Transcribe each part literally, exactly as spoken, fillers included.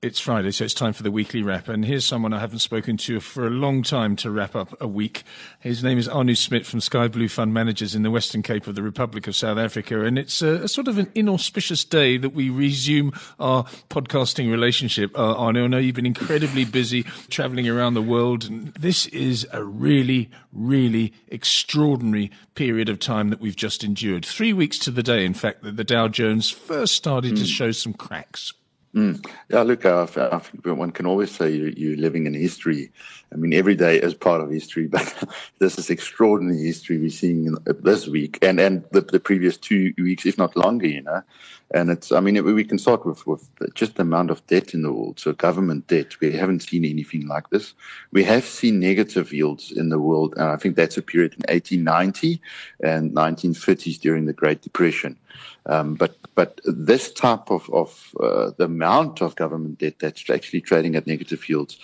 It's Friday, so it's time for the weekly wrap. And here's someone I haven't spoken to for a long time to wrap up a week. His name is Arno Smit from Sky Blue Fund Managers in the Western Cape of the Republic of South Africa. And it's a, a sort of an inauspicious day that we resume our podcasting relationship. Uh, Arno, I know you've been incredibly busy traveling around the world. And this is a really, really extraordinary period of time that we've just endured. Three weeks to the day, in fact, that the Dow Jones first started mm. to show some cracks. Mm. Yeah, look, I, I think one can always say you're, you're living in history. I mean, every day is part of history, but this is extraordinary history we're seeing this week and, and the, the previous two weeks, if not longer, you know. And it's, I mean, it, we can start with, with just the amount of debt in the world. So government debt, we haven't seen anything like this. We have seen negative yields in the world, and I think that's a period in eighteen ninety and nineteen thirties during the Great Depression. Um, but but this type of, of uh, the amount of government debt that's actually trading at negative yields,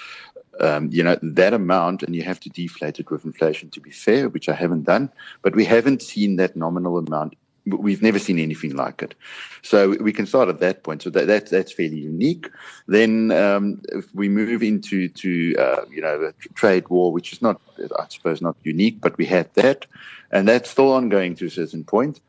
um, you know, that amount, and you have to deflate it with inflation to be fair, which I haven't done, but we haven't seen that nominal amount. We've never seen anything like it. So we can start at that point. So that, that that's fairly unique. Then um, if we move into to uh, you know the trade war, which is not, I suppose, not unique, but we had that, and that's still ongoing to a certain point.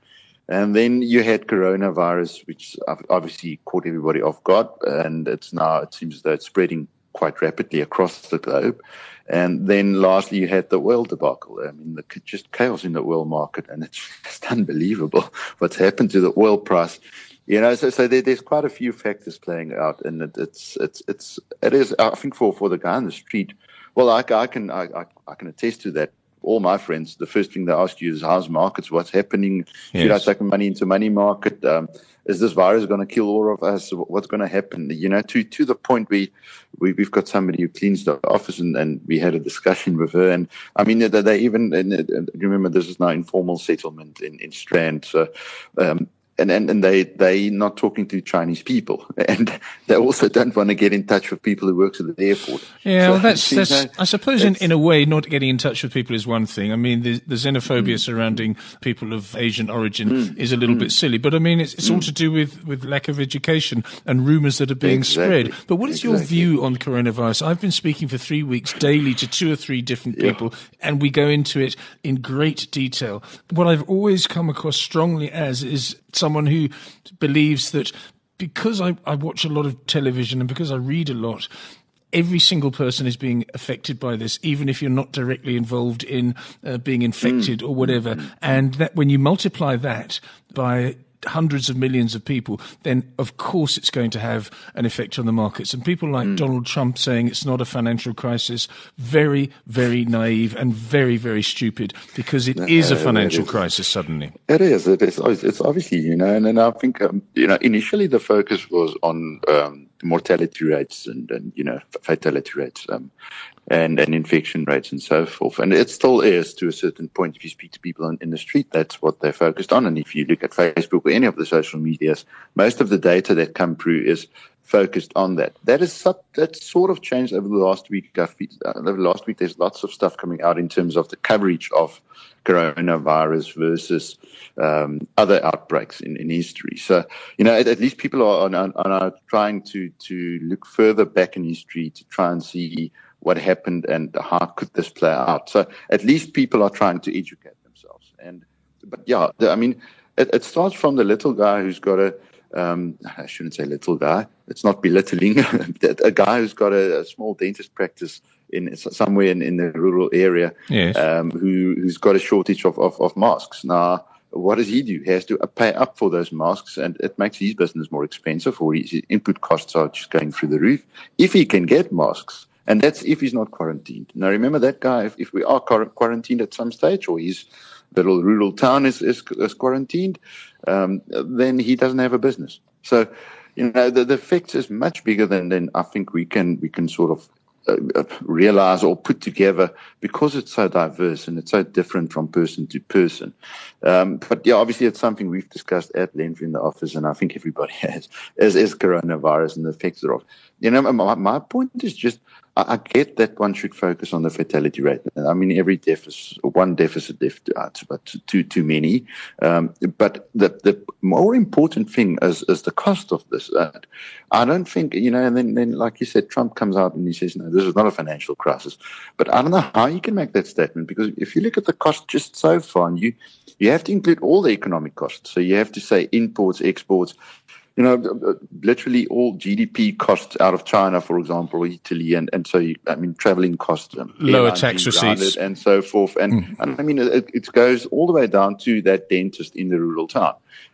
And then you had coronavirus, which obviously caught everybody off guard, and it's now it seems as though it's spreading quite rapidly across the globe. And then lastly, you had the oil debacle. I mean, the, just chaos in the oil market, and it's just unbelievable what's happened to the oil price. You know, so so there, there's quite a few factors playing out, and it, it's it's it's it is I think for, for the guy on the street. Well, I, I can I, I I can attest to that. All my friends, the first thing they ask you is how's markets, what's happening, yes. Should I take money into money market, um, is this virus going to kill all of us, what's going to happen, you know, to to the point we, we, we've got somebody who cleans the office and, and we had a discussion with her, and I mean, they, they even, and remember this is now informal settlement in, in Strand, so um, And, and and they they not talking to Chinese people, and they also don't want to get in touch with people who work at the airport. Yeah, so, well, that's, that's know, I suppose that's, in, in a way, not getting in touch with people is one thing. I mean, the, the xenophobia mm, surrounding people of Asian origin mm, is a little mm, bit silly, but I mean, it's, it's mm. all to do with, with lack of education and rumours that are being exactly. spread. But what is exactly. your view on coronavirus? I've been speaking for three weeks daily to two or three different yeah. people, and we go into it in great detail. What I've always come across strongly as is some Someone who believes that because I, I watch a lot of television and because I read a lot, every single person is being affected by this, even if you're not directly involved in uh, being infected mm. or whatever. And that when you multiply that by hundreds of millions of people, then of course it's going to have an effect on the markets. And people like mm. Donald Trump saying it's not a financial crisis, very, very naive and very, very stupid, because it no, is a financial is. crisis suddenly. It is. It is. It's obviously, you know, and, and I think, um, you know, initially the focus was on um, mortality rates and, and, you know, fatality rates um, and, and infection rates and so forth. And it still is to a certain point. If you speak to people in, in the street, that's what they're focused on. And if you look at Facebook or any of the social medias, most of the data that come through is focused on that. That is sub, that's sort of changed over the last week. Over the last week, there's lots of stuff coming out in terms of the coverage of coronavirus versus um, other outbreaks in, in history. So, you know, at, at least people are, are, are trying to, to look further back in history to try and see what happened and how could this play out. So at least people are trying to educate themselves. And But, yeah, I mean, it, it starts from the little guy who's got a Um, I shouldn't say little guy. It's not belittling. A guy who's got a, a small dentist practice in somewhere in, in the rural area, yes. um, who, who's got a shortage of, of, of masks. Now, what does he do? He has to pay up for those masks, and it makes his business more expensive, or his input costs are just going through the roof. If he can get masks, and that's if he's not quarantined. Now, remember that guy, if, if we are quarantined at some stage, or he's little rural town is, is, is quarantined, um, then he doesn't have a business. So, you know, the, the effect is much bigger than, than I think we can we can sort of uh, realize or put together, because it's so diverse and it's so different from person to person. Um, but, yeah, obviously it's something we've discussed at length in the office, and I think everybody has, is, is coronavirus and the effects thereof. You know, my, my point is just I get that one should focus on the fatality rate. I mean, every deficit, one deficit, def, but too too many. Um, but the the more important thing is is the cost of this. Uh, I don't think you know. And then, then, like you said, Trump comes out and he says, "No, this is not a financial crisis." But I don't know how you can make that statement, because if you look at the cost just so far, and you you have to include all the economic costs. So you have to say imports, exports. You know, literally all G D P costs out of China, for example, Italy, and, and so, you, I mean, traveling costs. Um, Lower tax receipts. And so forth. And, mm. and I mean, it, it goes all the way down to that dentist in the rural town.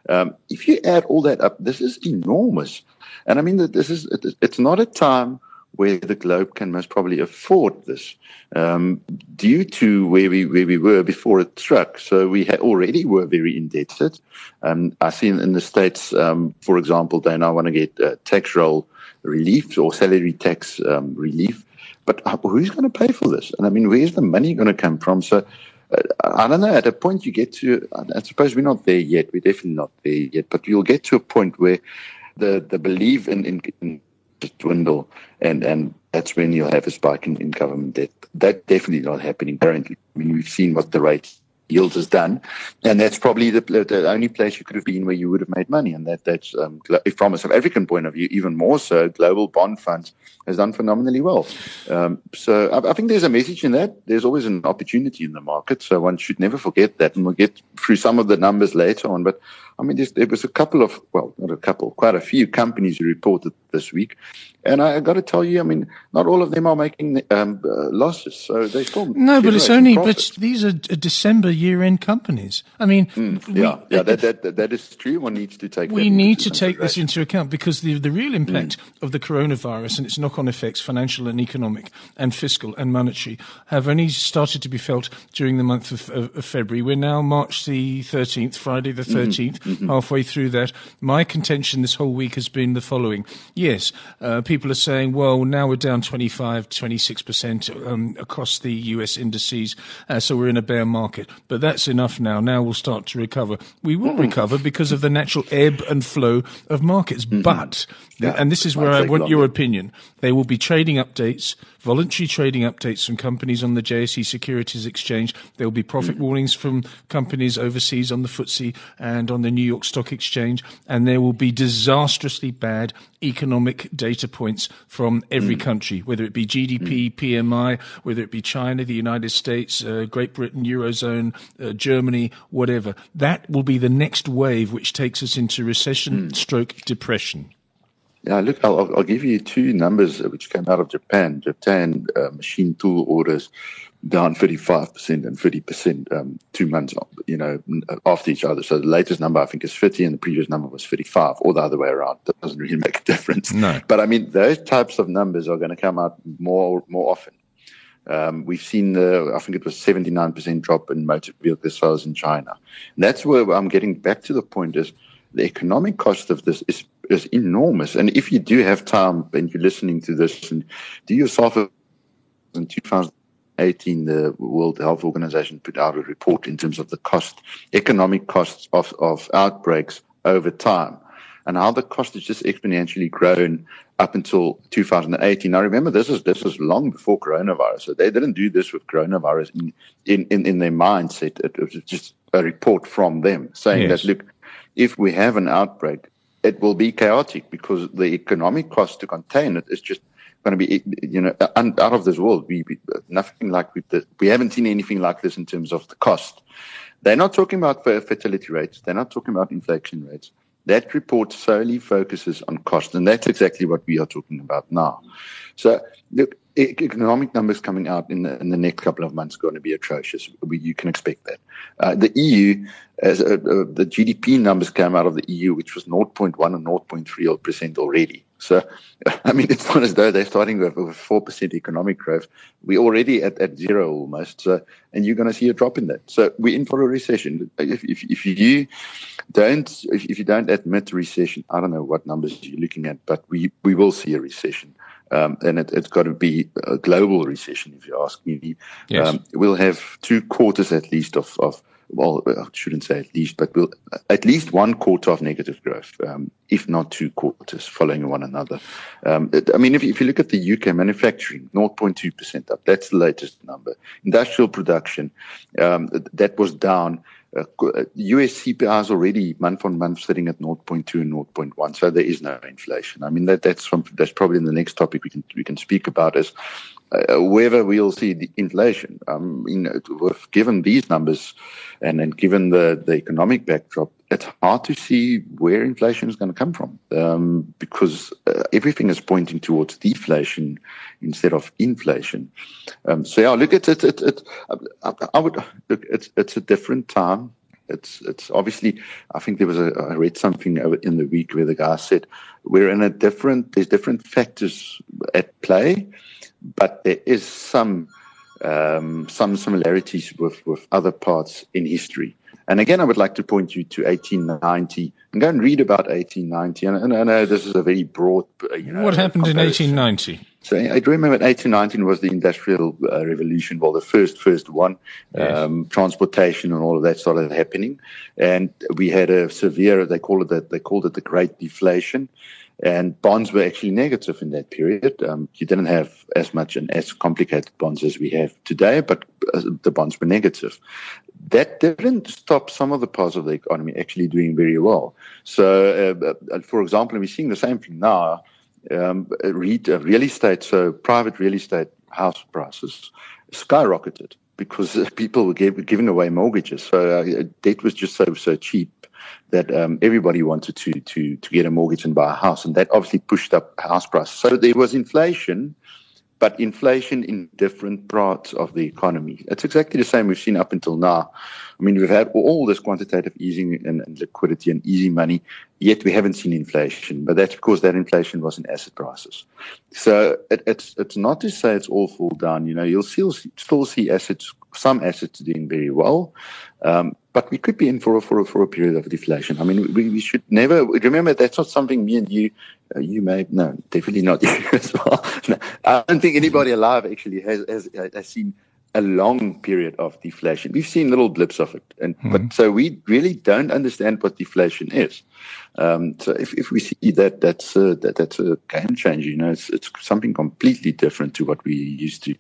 Um, if you add all that up, this is enormous. And I mean, this is it, it's not a time where the globe can most probably afford this, um, due to where we where we were before it struck. So we had already were very indebted. Um, I see in, in the States, um, for example, they now want to get uh, tax roll relief or salary tax um, relief. But who's going to pay for this? And I mean, where's the money going to come from? So uh, I don't know. At a point you get to, I suppose we're not there yet. We're definitely not there yet. But you'll get to a point where the, the belief in, in, in dwindle, and and that's when you'll have a spike in, in government debt. That definitely not happening currently. I mean, we've seen what the rate yield has done, and that's probably the, the only place you could have been where you would have made money. And that that's um, from a South African point of view, even more so. Global bond funds has done phenomenally well. Um, so I, I think there's a message in that. There's always an opportunity in the market, so one should never forget that. And we'll get through some of the numbers later on, but I mean, there was a couple of, well, not a couple, quite a few companies who reported this week. And I, I got to tell you, I mean, not all of them are making um, uh, losses. So they still. No, but it's only, profits. But these are December year end companies. I mean, mm, yeah, we, yeah that, that, that, that is true. One needs to take We need to take this into account, because the, the real impact mm. of the coronavirus and its knock on effects, financial and economic and fiscal and monetary, have only started to be felt during the month of, of, of February. We're now March the thirteenth, Friday the thirteenth. Mm. Mm-hmm. Halfway through that, my contention this whole week has been the following. Yes, uh, people are saying, well, now we're down twenty-five, twenty-six percent um, across the U S indices, uh, so we're in a bear market. But that's enough now. Now we'll start to recover. We will mm-hmm. recover because of the natural ebb and flow of markets. Mm-hmm. But, yeah, and this is where I want your opinion, there will be trading updates, voluntary trading updates from companies on the J S E Securities Exchange. There will be profit mm-hmm. warnings from companies overseas on the F T S E and on the New York Stock Exchange, and there will be disastrously bad economic data points from every mm. country, whether it be G D P, mm. P M I, whether it be China, the United States, uh, Great Britain, Eurozone, uh, Germany, whatever. That will be the next wave, which takes us into recession mm. stroke depression. Yeah, look, I'll, I'll give you two numbers which came out of Japan. Japan uh, machine tool orders down thirty-five percent and thirty percent um, two months, you know, after each other. So the latest number, I think, is fifty, and the previous number was thirty-five, or the other way around. That doesn't really make a difference. No. But, I mean, those types of numbers are going to come out more more often. Um, we've seen, the, I think it was seventy-nine percent drop in motor vehicle sales in China. And that's where I'm getting back to the point is, the economic cost of this is, is enormous. And if you do have time and you're listening to this, and do yourself a in two thousand eighteen, the World Health Organization put out a report in terms of the cost, economic costs of, of outbreaks over time, and how the cost has just exponentially grown up until two thousand eighteen. Now, remember, this is this is long before coronavirus. So they didn't do this with coronavirus in, in, in, in their mindset. It was just a report from them saying yes. that, look, if we have an outbreak, it will be chaotic because the economic cost to contain it is just going to be, you know, out of this world. We, we nothing like we, we haven't seen anything like this in terms of the cost. They're not talking about fertility rates. They're not talking about inflation rates. That report solely focuses on cost, and that's exactly what we are talking about now. So, look, economic numbers coming out in the, in the next couple of months are going to be atrocious. We, you can expect that. Uh, the E U, as uh, uh, the G D P numbers came out of the E U, which was zero point one and zero point three percent already. So, I mean, it's not as though they're starting with, with four percent economic growth. We're already at, at zero almost, so, and you're going to see a drop in that. So we're in for a recession. If, if, if you don't if, if you don't admit recession, I don't know what numbers you're looking at, but we, we will see a recession. Um, and it, it's got to be a global recession, if you ask me. Yes. Um, we'll have two quarters at least of, of well, I shouldn't say at least, but we'll, at least one quarter of negative growth, um, if not two quarters following one another. Um, it, I mean, if, if you look at the U K manufacturing, zero point two percent up. That's the latest number. Industrial production, um, that was down. Uh, U S C P I is already month on month sitting at zero point two and zero point one, so there is no inflation. I mean, that that's from, that's probably the next topic we can we can speak about is uh, whether we'll see the inflation. Um, you know, given these numbers and and given the, the economic backdrop, it's hard to see where inflation is going to come from um, because uh, everything is pointing towards deflation instead of inflation. Um, so yeah, look, it's it's it's it, I, I would look it's it's a different time. It's it's obviously I think there was a I read something in the week where the guy said we're in a different there's different factors at play, but there is some um, some similarities with with other parts in history. And again, I would like to point you to eighteen ninety and go and read about eighteen ninety. And I know this is a very broad, you know, what happened comparison. In eighteen ninety? So I do remember eighteen nineteen was the Industrial uh, Revolution, well, the first, first one, yes. um, transportation and all of that started happening. And we had a severe, they call it that, they called it the Great Deflation. And bonds were actually negative in that period. Um, you didn't have as much and as complicated bonds as we have today, but the bonds were negative. That didn't stop some of the parts of the economy actually doing very well. So, uh, for example, we're seeing the same thing now. Um, real estate, so private real estate house prices skyrocketed because people were giving away mortgages. So uh, debt was just so so cheap that um, everybody wanted to to to get a mortgage and buy a house, and that obviously pushed up house prices. So there was inflation, but inflation in different parts of the economy. It's exactly the same we've seen up until now. I mean, we've had all this quantitative easing and, and liquidity and easy money, yet we haven't seen inflation. But that's because that inflation was in asset prices. So it, it's it's not to say it's all fall down. You know, you'll still see, still see assets, some assets doing very well, um, but we could be in for a, for a, for a period of deflation. I mean, we, we should never remember that's not something me and you, uh, you may no, definitely not you as well. No, I don't think anybody alive actually has has, has seen a long period of deflation. We've seen little blips of it, and mm-hmm. but so we really don't understand what deflation is. Um, so if, if we see that, that's a, that that's a game changer. You know, it's it's something completely different to what we used to.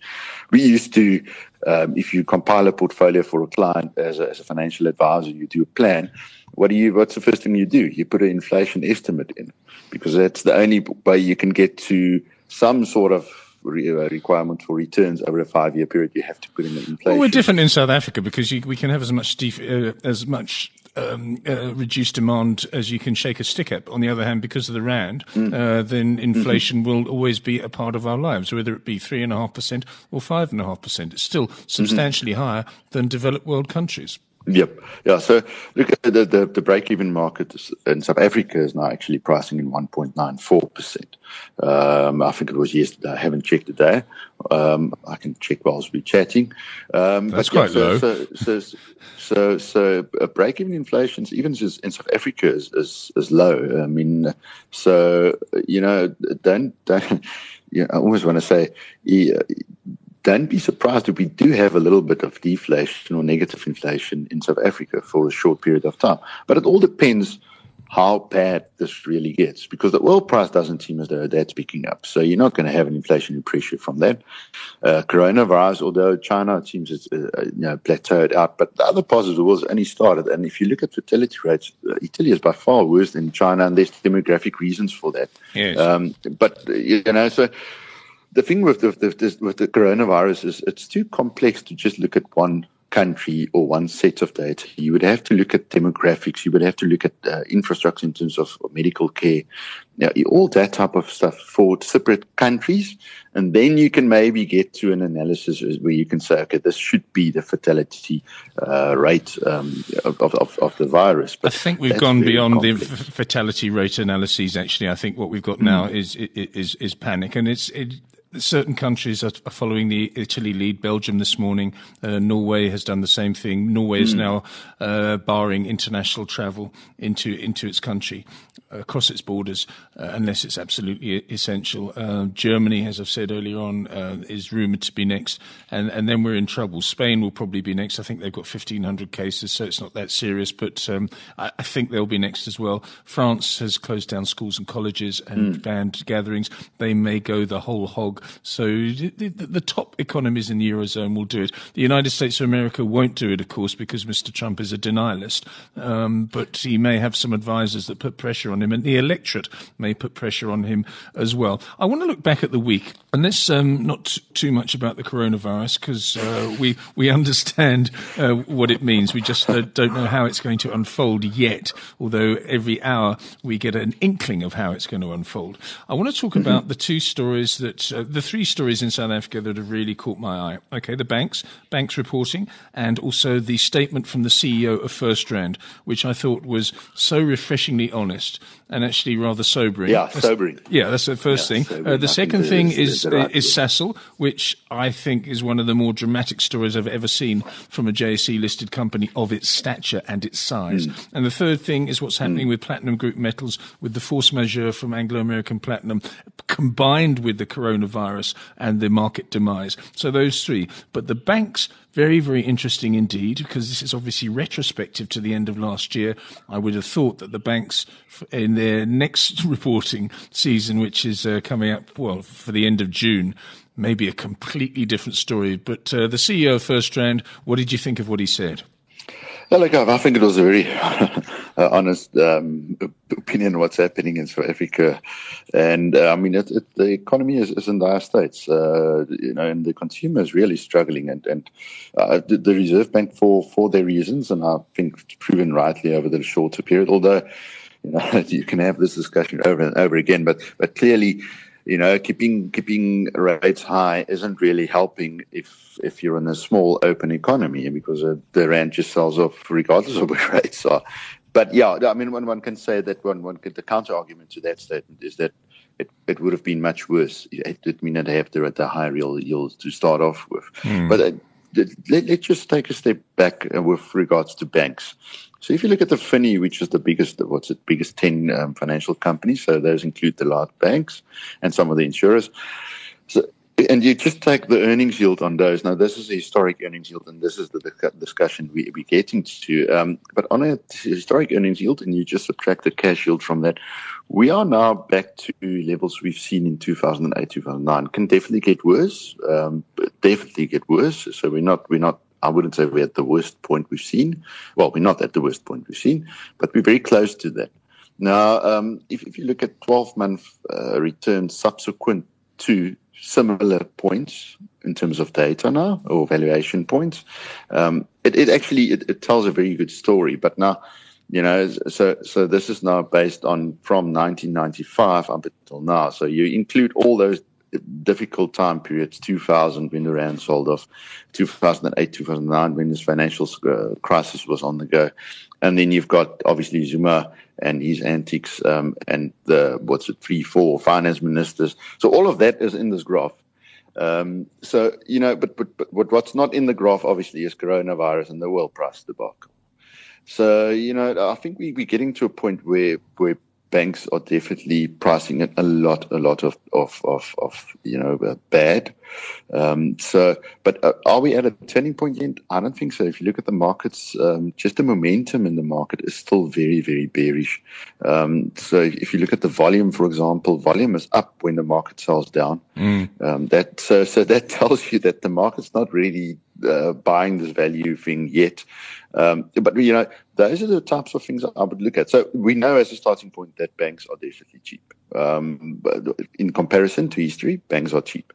We used to, um, if you compile a portfolio for a client as a, as a financial advisor, you do a plan. What do you? What's the first thing you do? You put an inflation estimate in, because that's the only way you can get to some sort of requirement for returns over a five-year period. You have to put in the inflation. Well, we're different in South Africa because you, we can have as much def, uh, as much um, uh, reduced demand as you can shake a stick at. But on the other hand, because of the rand, mm. uh, then inflation mm-hmm. will always be a part of our lives, whether it be three and a half percent or five and a half percent. It's still substantially mm-hmm. higher than developed world countries. Yep. Yeah. So look at the, the, the break-even market in South Africa is now actually pricing in one point nine four percent. Um, I think it was yesterday. I haven't checked today. Um, I can check whilst we're chatting. Um, That's quite yeah, low. So, so, so, so, so uh, break-even inflation, even in South Africa, is, is, is low. I mean, so, you know, don't, don't, you know, I always want to say, yeah, don't be surprised if we do have a little bit of deflation or negative inflation in South Africa for a short period of time. But it all depends how bad this really gets, because the oil price doesn't seem as though that's picking up. So you're not going to have an inflationary pressure from that. Uh, coronavirus, although China, it seems it's uh, you know, plateaued out, but the other parts of the world only started. And if you look at fertility rates, uh, Italy is by far worse than China, and there's demographic reasons for that. Yes. Um, but, you know, so... The thing with the, the, with the coronavirus is it's too complex to just look at one country or one set of data. You would have to look at demographics. You would have to look at uh, infrastructure in terms of medical care, you know, all that type of stuff for separate countries. And then you can maybe get to an analysis where you can say, okay, this should be the fatality uh, rate um, of, of, of the virus. But I think we've gone beyond complex. the f- fatality rate analyses, actually. I think what we've got now mm. is, is, is panic. And it's... It, certain countries are following the Italy lead. Belgium this morning, uh, Norway has done the same thing. Norway is mm. now uh, barring international travel into into its country, across its borders, uh, unless it's absolutely essential. Uh, Germany, as I've said earlier on, uh, is rumoured to be next, and, and then we're in trouble. Spain will probably be next. I think they've got fifteen hundred cases, so it's not that serious, but um, I, I think they'll be next as well. France has closed down schools and colleges and mm. banned gatherings. They may go the whole hog. So the, the, the top economies in the Eurozone will do it. The United States of America won't do it, of course, because Mister Trump is a denialist, um, but he may have some advisors that put pressure on him, and the electorate may put pressure on him as well. I want to look back at the week, and this um, not too much about the coronavirus, because uh, we we understand uh, what it means. We just uh, don't know how it's going to unfold yet, although every hour we get an inkling of how it's going to unfold. I want to talk about the two stories that uh, the three stories in South Africa that have really caught my eye. Okay, the banks banks reporting, and also the statement from the C E O of FirstRand, which I thought was so refreshingly honest. And actually rather sobering. Yeah, sobering. That's, yeah, that's the first yeah, thing. Uh, the second thing is is, is Sasol, which I think is one of the more dramatic stories I've ever seen from a J S E-listed company of its stature and its size. Mm. And the third thing is what's happening mm. with platinum group metals, with the force majeure from Anglo-American Platinum, combined with the coronavirus and the market demise. So those three. But the banks... Very, very interesting indeed, because this is obviously retrospective to the end of last year. I would have thought that the banks in their next reporting season, which is uh, coming up, well, for the end of June, maybe a completely different story. But uh, the C E O of FirstRand, what did you think of what he said? Well, look, I think it was a very honest um, opinion on what's happening in South Africa. And, uh, I mean, it, it, the economy is, is in dire states, uh, you know, and the consumer is really struggling. And, and uh, the Reserve Bank, for, for their reasons, and I think proven rightly over the shorter period, although, you know, you can have this discussion over and over again, but, but clearly, you know, keeping keeping rates high isn't really helping if if you're in a small open economy, because the rand just sells off regardless of where rates are. But yeah, I mean, one one can say that one one could, the counter argument to that statement is that it, it would have been much worse. It did mean that they have to at the high real yields to start off with. Mm. But uh, let, let's just take a step back with regards to banks. So if you look at the Finney, which is the biggest, what's it, biggest ten um, financial companies, so those include the large banks and some of the insurers. So, and you just take the earnings yield on those. Now, this is a historic earnings yield, and this is the discussion we, we're getting to. Um, but on a historic earnings yield, and you just subtract the cash yield from that, we are now back to levels we've seen in two thousand eight, two thousand nine. Can definitely get worse, um, definitely get worse. So we're not, we're not. I wouldn't say we're at the worst point we've seen. Well, we're not at the worst point we've seen, but we're very close to that. Now, um, if, if you look at twelve-month uh, returns subsequent to similar points in terms of data now, or valuation points, um, it, it actually it, it tells a very good story. But now, you know, so so this is now based on from nineteen ninety-five up until now. So you include all those difficult time periods, two thousand when the rand sold off, two thousand eight, two thousand nine when this financial uh, crisis was on the go, and then you've got obviously Zuma and his antics, um, and the what's it three, four finance ministers. So all of that is in this graph. Um, so you know, but, but but what's not in the graph obviously is coronavirus and the oil price debacle. So you know, I think we we're getting to a point where where. Banks are definitely pricing it a lot, a lot of, of, of, of you know, uh, bad. Um, so, but uh, are we at a turning point yet? I don't think so. If you look at the markets, um, just the momentum in the market is still very, very bearish. Um, so, if you look at the volume, for example, volume is up when the market sells down. Mm. Um, that so, so that tells you that the market's not really Uh, buying this value thing yet. Um, but, you know, those are the types of things I would look at. So we know as a starting point that banks are definitely cheap. Um, but in comparison to history, banks are cheap.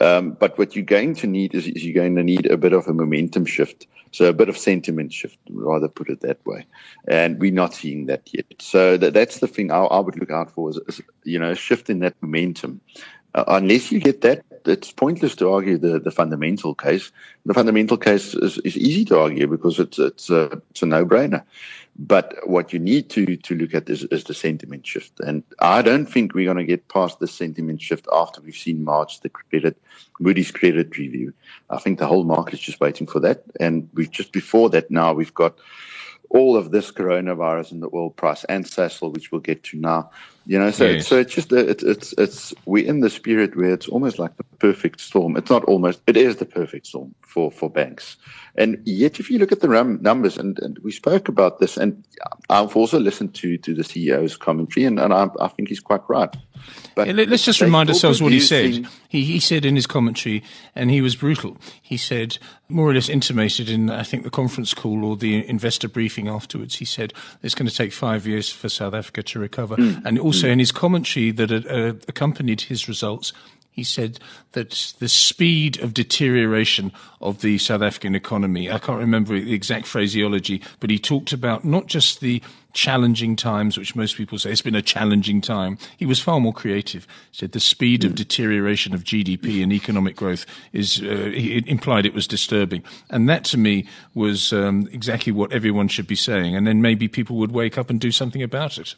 Um, but what you're going to need is, is you're going to need a bit of a momentum shift. So a bit of sentiment shift, rather put it that way. And we're not seeing that yet. So that, that's the thing I, I would look out for is, is, you know, a shift in that momentum. Uh, unless you get that, it's pointless to argue the, the fundamental case. The fundamental case is, is easy to argue because it's it's a, it's a no-brainer. But what you need to to look at is, is the sentiment shift. And I don't think we're going to get past the sentiment shift after we've seen March, the credit, Moody's credit review. I think the whole market's just waiting for that. And we've just before that now, we've got all of this coronavirus and the oil price and Sasol, which we'll get to now, you know. So, yes. so it's just it's it's it's we're in this period where it's almost like the perfect storm. It's not almost; it is the perfect storm for, for banks. And yet, if you look at the rum numbers, and, and we spoke about this, and I've also listened to to the C E O's commentary, and, and I, I think he's quite right. But yeah, let's just remind ourselves what he said. He he said in his commentary, and he was brutal. He said, more or less intimated in, I think, the conference call or the investor briefing afterwards, he said it's going to take five years for South Africa to recover. Mm. And also mm. in his commentary that uh, accompanied his results, he said that the speed of deterioration of the South African economy, I can't remember the exact phraseology, but he talked about not just the challenging times, which most people say it's been a challenging time. He was far more creative. He said the speed of deterioration of G D P and economic growth is, uh, he implied it was disturbing. And that to me was um, exactly what everyone should be saying. And then maybe people would wake up and do something about it.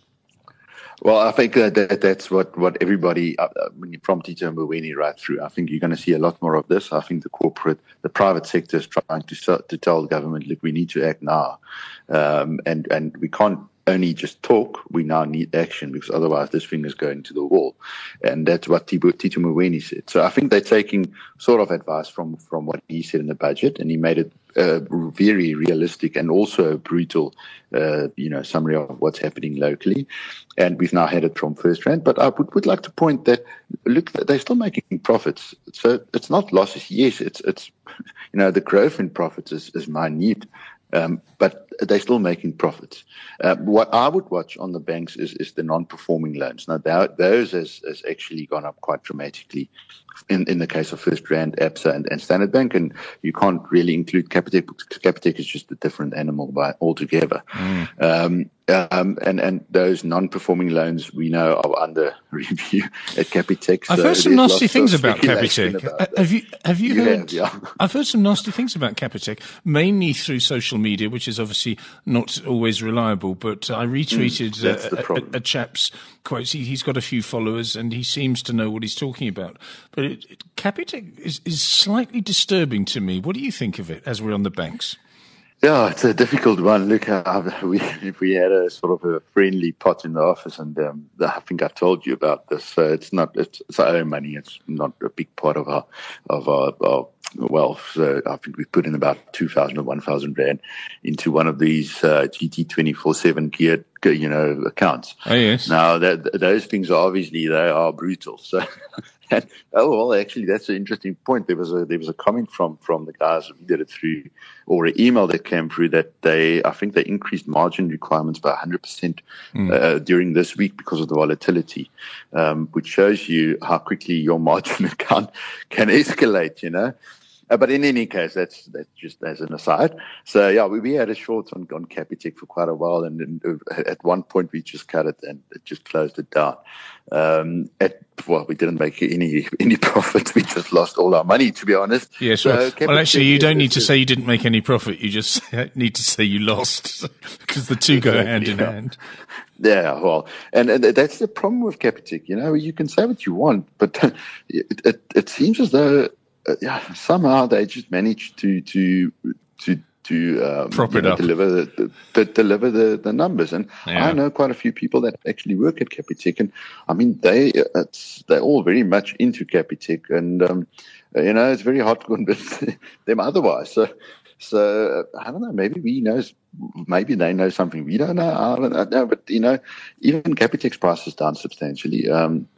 Well, I think uh, that that's what, what everybody, uh, when you prompt Tito Mboweni right through, I think you're going to see a lot more of this. I think the corporate, the private sector is trying to to tell the government, look, we need to act now. Um, and, and we can't only just talk, we now need action because otherwise this thing is going to the wall. And that's what Tito Mboweni said. So I think they're taking sort of advice from, from what he said in the budget, and he made it Uh, very realistic and also a brutal, uh, you know, summary of what's happening locally. And we've now had it from FirstRand. But I would, would like to point that, look, they're still making profits. So it's not losses. Yes, it's, it's you know, the growth in profits is, is minute, um, but they're still making profits. Uh, what I would watch on the banks is, is the non-performing loans. Now, those has, has actually gone up quite dramatically. In, in the case of FirstRand, Absa, and, and Standard Bank, and you can't really include Capitec because Capitec is just a different animal by altogether. Mm. Um, um, and, and those non-performing loans we know are under review at Capitec. I've so heard some nasty things about Capitec. About have you have you, you heard? Have, yeah. I've heard some nasty things about Capitec, mainly through social media, which is obviously not always reliable. But I retweeted mm, a, a, a chap's quotes. He, he's got a few followers, and he seems to know what he's talking about. But it, it, Capitec is, is slightly disturbing to me. What do you think of it as we're on the banks? Yeah, it's a difficult one. Look, uh, we we had a sort of a friendly pot in the office, and um, I think I told you about this. So it's not it's, it's our own money. It's not a big part of our of our, our wealth. So I think we put in about two thousand or one thousand rand into one of these uh, G T twenty four seven geared you know accounts. Oh yes. Now that, those things are obviously they are brutal. So. And, oh well, actually, that's an interesting point. There was a there was a comment from, from the guys who did it through, or an email that came through that they I think they increased margin requirements by one hundred percent mm. uh, during this week because of the volatility, um, which shows you how quickly your margin account can escalate. You know. Uh, but in any case, that's that's just as an aside. So yeah, we, we had a short on, on Capitec for quite a while, and, and at one point we just cut it and it just closed it down. Um, at well, we didn't make any any profit. We just lost all our money, to be honest. Yes. Yeah, so, Capitec, well, actually, you don't need to say you didn't make any profit. You just need to say you lost because the two go hand yeah. in hand. Yeah, well, and, and that's the problem with Capitec. You know, you can say what you want, but it it, it seems as though. Yeah, somehow they just managed to to to to um, prop it know, up. deliver the, the deliver the, the numbers, and yeah. I know quite a few people that actually work at Capitec, and I mean they it's, they're all very much into Capitec, and um, you know it's very hard to convince them otherwise. So. So I don't know. Maybe we know. Maybe they know something we don't know. I don't, I don't know. But you know, even Capitec's price is down substantially. Um,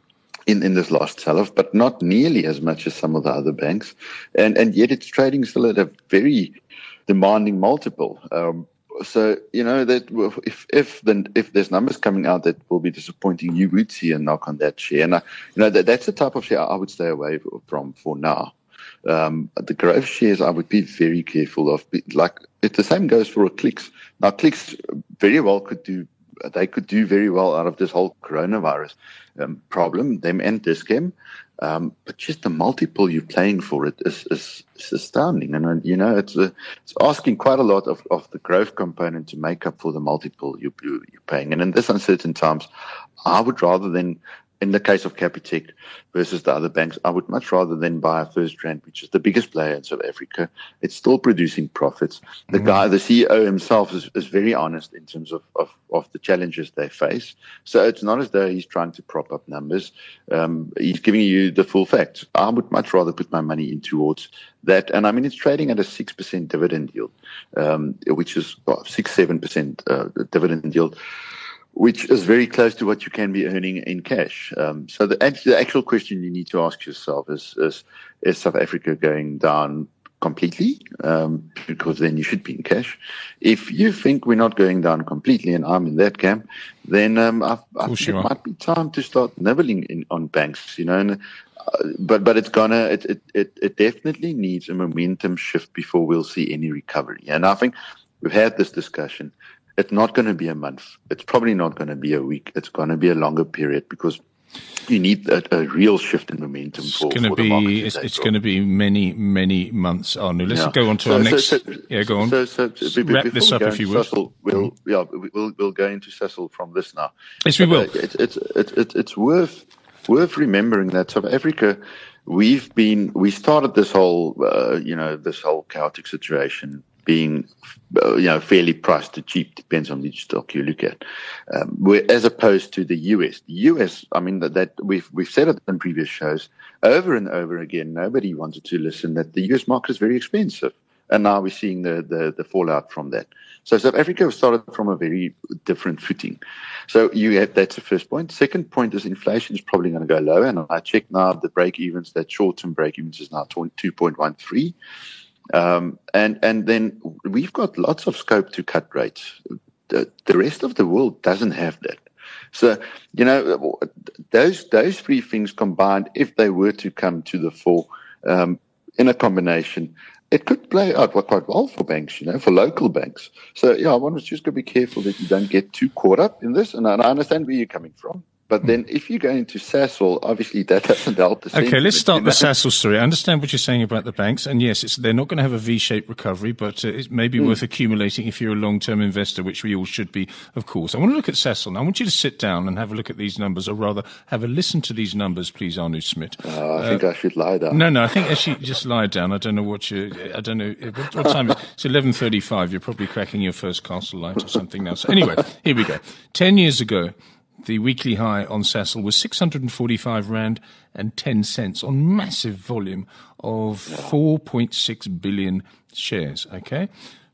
In, in this last sell-off, but not nearly as much as some of the other banks, and and yet it's trading still at a very demanding multiple. Um, so you know that if if then if there's numbers coming out that will be disappointing, you would see a knock on that share, and I, you know that that's the type of share I would stay away from for now. Um, the growth shares I would be very careful of. Like it, the same goes for a Clicks. Now Clicks very well could do they could do very well out of this whole coronavirus um, problem, them and Dis-Chem. Um, but just the multiple you're playing for it is, is, is astounding. And, you know, it's, a, it's asking quite a lot of, of the growth component to make up for the multiple you, you, you're paying. And in this uncertain times, I would rather than, in the case of Capitec versus the other banks, I would much rather than buy a FirstRand, which is the biggest player in South Africa. It's still producing profits. The mm-hmm. guy, the C E O himself, is, is very honest in terms of, of, of the challenges they face. So it's not as though he's trying to prop up numbers. Um, he's giving you the full facts. I would much rather put my money in towards that. And, I mean, it's trading at a six percent dividend yield, um, which is well, six, seven percent uh, dividend yield, which is very close to what you can be earning in cash. Um, so the, the actual question you need to ask yourself is, is, is South Africa going down completely? Um, because then you should be in cash. If you think we're not going down completely, and I'm in that camp, then um, I, I think it might be time to start nibbling in, on banks, you know, and Uh, but but it's gonna it, it it it definitely needs a momentum shift before we'll see any recovery. And I think we've had this discussion. It's not going to be a month. It's probably not going to be a week. It's going to be a longer period because you need a, a real shift in momentum. It's for, going to for be the market it's, it's going to be many many months on. Let's yeah. go on to so, our so, next. So, yeah, go on. So, so, so, wrap this up if you would. Sasol, we'll yeah we'll we'll go into Sasol from this now. Yes, we will. But, uh, it's it's it's it's worth. Worth remembering that South Africa, we've been, we started this whole, uh, you know, this whole chaotic situation being, uh, you know, fairly priced to cheap, depends on which stock you look at. Um, we're, as opposed to the U S. The U S, I mean, that, that we've, we've said it in previous shows over and over again, nobody wanted to listen that the U S market is very expensive. And now we're seeing the, the, the fallout from that. So South Africa started from a very different footing. So you have, that's the first point. Second point is inflation is probably going to go lower. And I checked now the break-evens, that short-term break-evens is now two point one three. Um, and, and then we've got lots of scope to cut rates. The, the rest of the world doesn't have that. So, you know, those, those three things combined, if they were to come to the fore um, in a combination, it could play out quite well for banks, you know, for local banks. So, yeah, one was just going to be careful that you don't get too caught up in this. And I understand where you're coming from. But then if you go into Sasol, obviously that doesn't help. The okay, let's start the Sasol story. I understand what you're saying about the banks. And, yes, it's, they're not going to have a V-shaped recovery, but uh, it may be mm. worth accumulating if you're a long-term investor, which we all should be, of course. I want to look at Sasol. Now, I want you to sit down and have a look at these numbers, or rather have a listen to these numbers, please, Arno Smit. Uh, I uh, think I should lie down. No, no, I think actually just lie down. I don't know what you – I don't know what, what time it is. It's eleven thirty-five. You're probably cracking your first Castle Light or something now. So anyway, here we go. Ten years ago, the weekly high on Sasol was six hundred forty-five rand and ten cents on massive volume of four point six billion shares. Okay,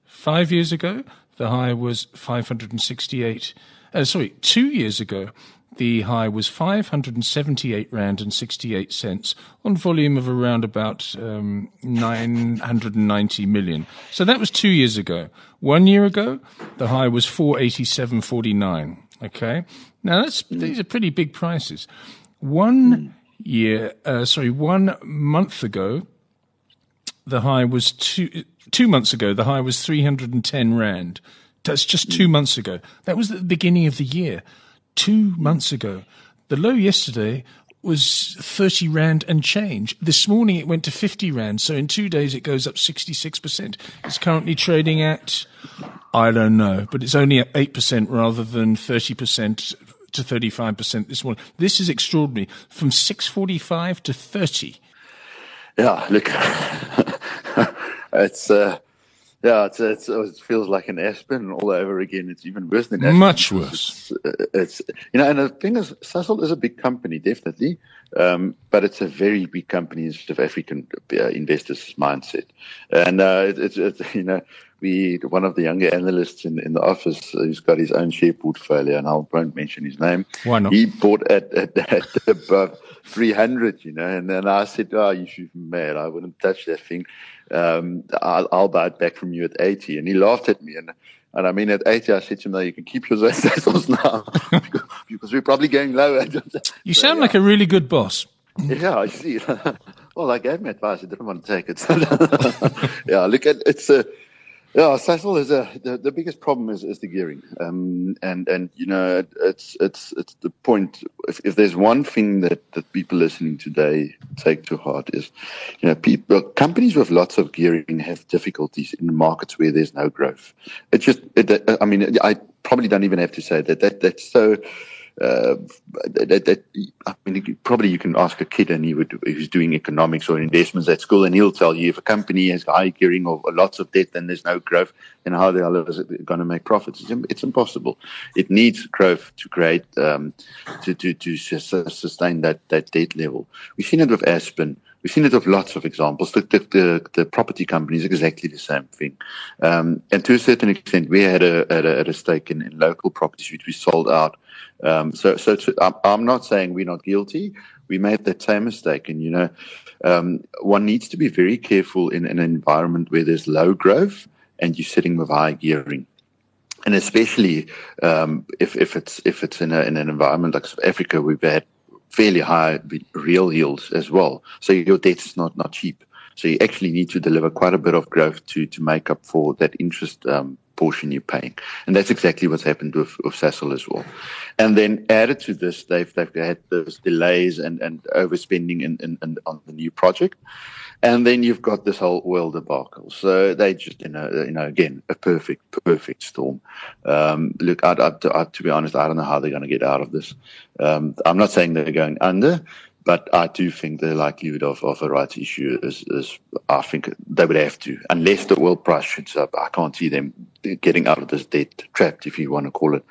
five years ago the high was five hundred sixty-eight. Uh, sorry, two years ago the high was five hundred seventy-eight rand and sixty-eight cents on volume of around about um, nine hundred ninety million. So that was two years ago. One year ago the high was four eighty-seven forty-nine. Okay. Now that's, these are pretty big prices. One year, uh, sorry, one month ago, the high was two, two months ago, the high was three hundred ten rand. That's just two months ago. That was at the beginning of the year. Two months ago. The low yesterday was thirty rand and change. This morning it went to fifty rand. So in two days it goes up sixty-six percent. It's currently trading at, I don't know, but it's only at eight percent rather than thirty percent to thirty-five percent this morning. This is extraordinary. From six forty-five to thirty. Yeah, look, it's, uh, yeah, it's, it's, it feels like an Aspen all over again. It's even worse than Aspen. Much worse. It's, it's, you know, and the thing is, Sasol is a big company, definitely, um, but it's a very big company in South African uh, investors' mindset. And uh, it's, it, it, you know, we one of the younger analysts in, in the office who's got his own share portfolio, and I won't mention his name. Why not? He bought at, at, at above three hundred, you know, and then I said, oh, you should be mad. I wouldn't touch that thing. Um, I'll, I'll buy it back from you at eighty. And he laughed at me. And, and I mean, at eighty, I said to him, no, you can keep your Sasol now because, because we're probably going lower. You so, sound yeah. like a really good boss. Yeah, I see. Well, I gave him advice. He didn't want to take it. Yeah, look, at it's a... Yeah, Sasol is a, the, the biggest problem is, is the gearing, um, and and you know it's it's it's the point. If, if there's one thing that, that people listening today take to heart is, you know, people companies with lots of gearing have difficulties in markets where there's no growth. It's just, it, I mean, I probably don't even have to say that. That that's so. Uh, that, that I mean, probably you can ask a kid, and he would, who's doing economics or investments at school, and he'll tell you if a company has high gearing or lots of debt, then there's no growth, and how the hell is it going to make profits? It's, it's impossible. It needs growth to create um, to to to sustain that that debt level. We've seen it with Aspen. We've seen it with lots of examples. The the, the, the property companies, exactly the same thing. Um, and to a certain extent, we had a had a, had a stake in, in local properties which we sold out. Um, so, so to, I'm, I'm not saying we're not guilty. We made that same mistake, and you know, um, one needs to be very careful in, in an environment where there's low growth and you're sitting with high gearing. And especially um, if if it's if it's in, a, in an environment like South Africa, we've had fairly high real yields as well. So your debt's not not cheap. So you actually need to deliver quite a bit of growth to to make up for that interest um, portion you're paying. And that's exactly what's happened with, with Sasol as well. And then added to this, they've, they've had those delays and, and overspending in, in, in, on the new project. And then you've got this whole oil debacle. So they just, you know, you know, again, a perfect, perfect storm. Um, look, I'd, I'd, I'd, to be honest, I don't know how they're going to get out of this. Um, I'm not saying they're going under, but I do think the likelihood of, of a rights issue is, is, I think they would have to, unless the oil price shoots up. I can't see them getting out of this debt trapped, if you want to call it,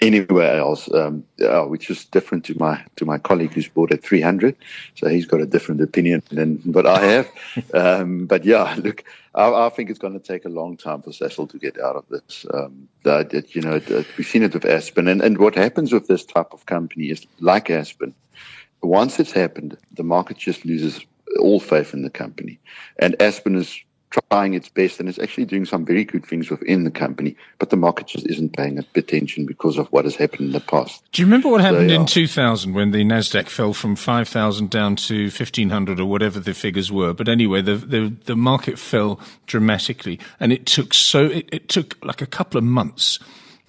anywhere else, um, uh, which is different to my to my colleague who's bought at three hundred. So he's got a different opinion than what I have. Um, but yeah, look, I, I think it's going to take a long time for Sasol to get out of this. Um, that, that, you know, that we've seen it with Aspen. And, and what happens with this type of company is, like Aspen, once it's happened, the market just loses all faith in the company. And Aspen is trying its best, and it's actually doing some very good things within the company, but the market just isn't paying attention because of what has happened in the past. Do you remember what happened so, yeah. in two thousand when the NASDAQ fell from five thousand down to fifteen hundred or whatever the figures were? But anyway, the, the, the market fell dramatically, and it took so, it, it took like a couple of months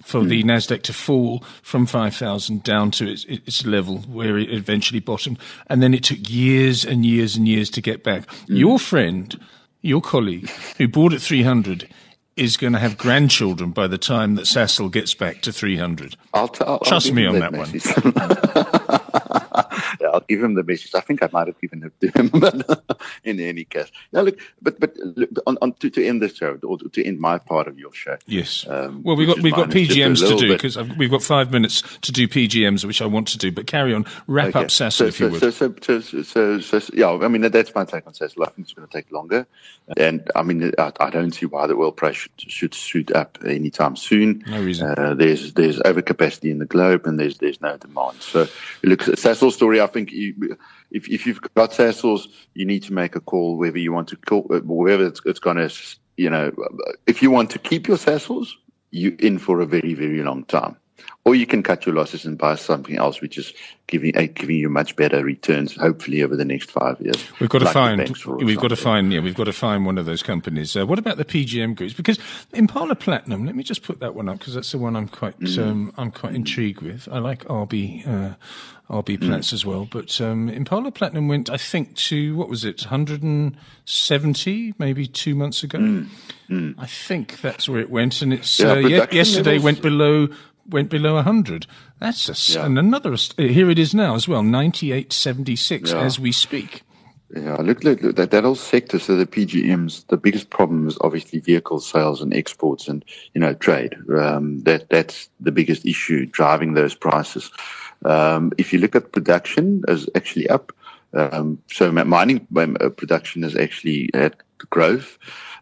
for the NASDAQ to fall from five thousand down to its, its level where it eventually bottomed. And then it took years and years and years to get back. Mm. Your friend, your colleague, who bought at three hundred is going to have grandchildren by the time that Sasol gets back to three hundred. I'll t- I'll, Trust I'll me on that, that one. Yeah, I'll give him the message. I think I might have given it to him, but in any case. Now, look, but but look, on, on to, to end this show, or to end my part of your show. Yes. Um, well, we've got we've got P G Ms to do because we've got five minutes to do P G Ms, which I want to do. But carry on, wrap okay. up Sasol so, if so, you would. So so, so, so, so, so, so, yeah. I mean, that's my take on Sasol. I think it's going to take longer, and I mean, I, I don't see why the oil price Should, should shoot up anytime soon. No reason. Uh, there's there's overcapacity in the globe, and there's there's no demand. So, look, Sasol's story. I think you, if if you've got Sasol's, you need to make a call whether you want to call whether it's, it's going to, you know, if you want to keep your Sasol's, you're in for a very very long time. Or you can cut your losses and buy something else, which is giving uh, giving you much better returns, hopefully over the next five years. We've got to like find, we've something. got to find, yeah, we've got to find one of those companies. Uh, what about the P G M groups? Because Impala Platinum, let me just put that one up because that's the one I'm quite, mm. um, I'm quite intrigued with. I like R B, uh, R B Platts mm. as well, but um, Impala Platinum went, I think, to what was it, one hundred seventy, maybe two months ago. Mm. Mm. I think that's where it went, and it's yeah, uh, ye- yesterday levels. went below. Went below one hundred. That's a, yeah. and another. Here it is now as well, ninety-eight seventy-six yeah. as we speak. Yeah, look, look, look that, that whole sector. So the P G Ms, the biggest problem is obviously vehicle sales and exports, and you know trade. Um, that that's the biggest issue driving those prices. Um, if you look at production, is actually up. Um, so mining production is actually at growth.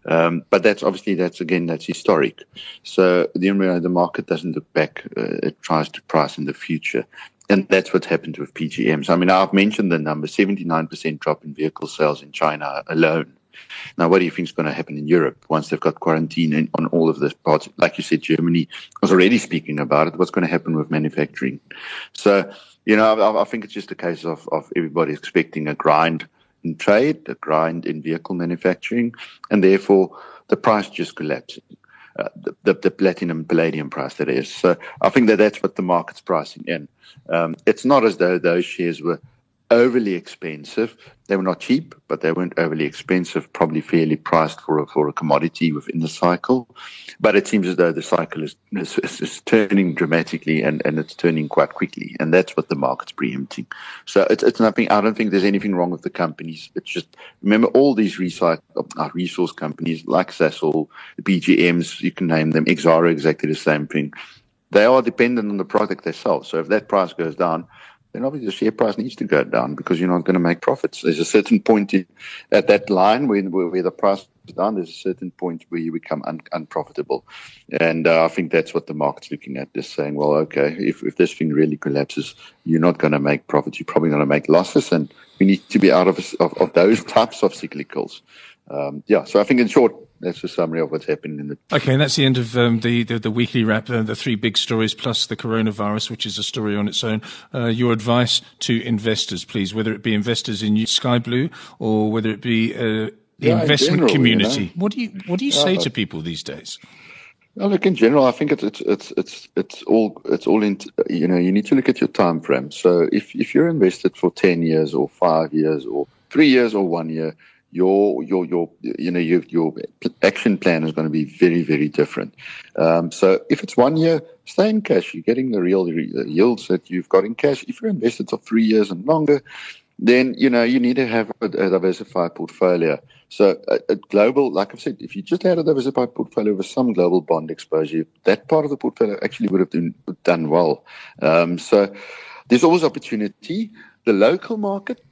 Um, but that's obviously, that's again, that's historic. So the, the market doesn't look back. Uh, it tries to price in the future. And that's what's happened with P G Ms. I mean, I've mentioned the number, seventy-nine percent drop in vehicle sales in China alone. Now, what do you think is going to happen in Europe once they've got quarantine in, on all of this parts? Like you said, Germany was already speaking about it. What's going to happen with manufacturing? So, you know, I, I think it's just a case of, of everybody expecting a grind in trade, a grind in vehicle manufacturing, and therefore the price just collapsing. uh, the, the, the platinum palladium price, that is. So I think that that's what the market's pricing in. Um, it's not as though those shares were overly expensive. They were not cheap, but they weren't overly expensive, probably fairly priced for a, for a commodity within the cycle. But it seems as though the cycle is, is, is turning dramatically, and, and it's turning quite quickly. And that's what the market's preempting. So it's, it's nothing. I don't think there's anything wrong with the companies. It's just, remember, all these recycle, uh, resource companies like Sasol, the B G Ms, you can name them, Exaro, exactly the same thing. They are dependent on the product they sell. So if that price goes down, then obviously the share price needs to go down, because you're not going to make profits. There's a certain point in, at that line where, where the price is down, there's a certain point where you become un, unprofitable. And uh, I think that's what the market's looking at, just saying, well, okay, if, if this thing really collapses, you're not going to make profits. You're probably going to make losses, and we need to be out of, of, of those types of cyclicals. Um, yeah, so I think in short, that's a summary of what's happened in the. Okay, and that's the end of um, the, the the weekly wrap. Uh, the three big stories plus the coronavirus, which is a story on its own. Uh, your advice to investors, please, whether it be investors in Sky Blue or whether it be uh, the yeah, investment in general, community. You know, what do you what do you say uh, to people these days? Well, look, in general, I think it's it's it's it's it's all it's all in. You know, you need to look at your time frame. So if if you're invested for ten years or five years or three years or one year. Your, your, your, you know, your, your action plan is going to be very, very different. Um, so if it's one year, stay in cash. You're getting the real the yields that you've got in cash. If you're invested for three years and longer, then, you know, you need to have a, a diversified portfolio. So a, a global, like I've said, if you just had a diversified portfolio with some global bond exposure, that part of the portfolio actually would have done, done well. Um, so there's always opportunity. The local market,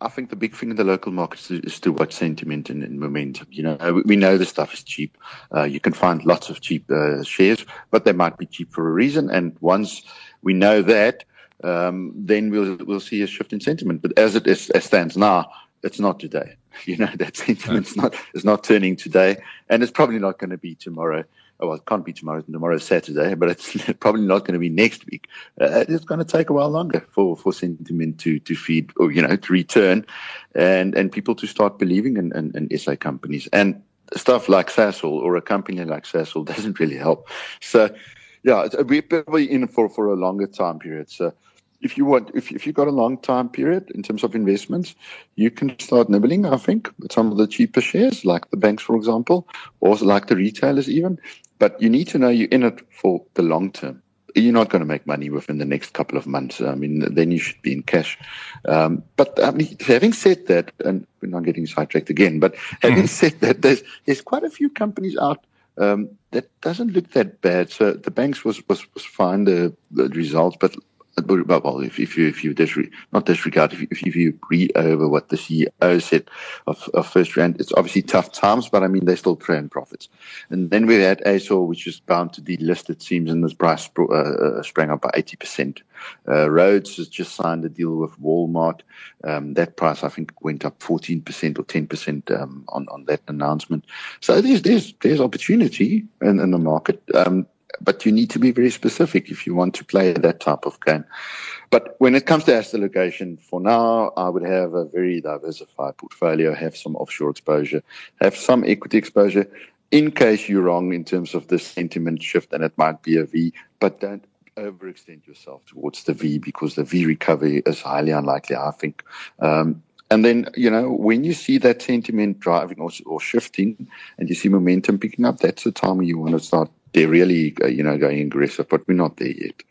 I think the big thing in the local markets is, is to watch sentiment and, and momentum. You know, we know the stuff is cheap. Uh, you can find lots of cheap uh, shares, but they might be cheap for a reason. And once we know that, um, then we'll we'll see a shift in sentiment. But as it is, as stands now, it's not today. You know, that sentiment's not is not turning today, and it's probably not going to be tomorrow. Well, it can't be tomorrow. Tomorrow's Saturday, but it's probably not going to be next week. Uh, it's going to take a while longer for, for sentiment to, to feed, or, you know, to return, and, and people to start believing in, in, in S A companies. And stuff like Sasol or a company like Sasol doesn't really help. So, yeah, we're probably in for, for a longer time period. So, if you want, if if you've got a long time period in terms of investments, you can start nibbling, I think, with some of the cheaper shares, like the banks, for example, or like the retailers even. But you need to know you're in it for the long term. You're not going to make money within the next couple of months. I mean, then you should be in cash. Um, but I mean, having said that, and we're not getting sidetracked again, but having said that, there's there's quite a few companies out um, that doesn't look that bad. So the banks was was, was fine, the, the results, but. Well, if, if you if you disre- not disregard, if you, if you read over what the C E O said of, of FirstRand, it's obviously tough times, but I mean, they still trend profits. And then we had Asol, which is bound to delist, it seems, and this price uh, sprang up by eighty percent. Uh, Rhodes has just signed a deal with Walmart. Um, that price, I think, went up fourteen percent or ten percent um, on, on that announcement. So there's, there's, there's opportunity in, in the market. Um, But you need to be very specific if you want to play that type of game. But when it comes to asset allocation, for now, I would have a very diversified portfolio, have some offshore exposure, have some equity exposure, in case you're wrong in terms of the sentiment shift, and it might be a V, but don't overextend yourself towards the V, because the V recovery is highly unlikely, I think. Um, And then, you know, when you see that sentiment driving or, or shifting, and you see momentum picking up, that's the time you want to start really, you know, going aggressive. But we're not there yet.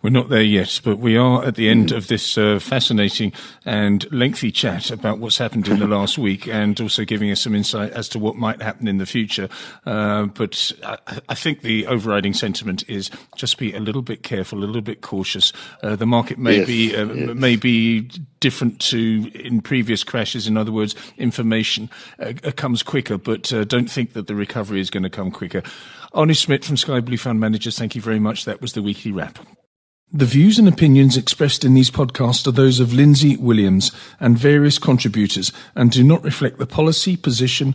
We're not there yet, but we are at the end of this uh, fascinating and lengthy chat about what's happened in the last week, and also giving us some insight as to what might happen in the future. Uh, but I, I think the overriding sentiment is just be a little bit careful, a little bit cautious. Uh, the market may yes, be uh, yes. may be different to in previous crashes. In other words, information uh, comes quicker, but uh, don't think that the recovery is going to come quicker. Arno Smit from Sky Blue Fund Managers, thank you very much. That was the weekly wrap. The views and opinions expressed in these podcasts are those of Lindsay Williams and various contributors, and do not reflect the policy, position,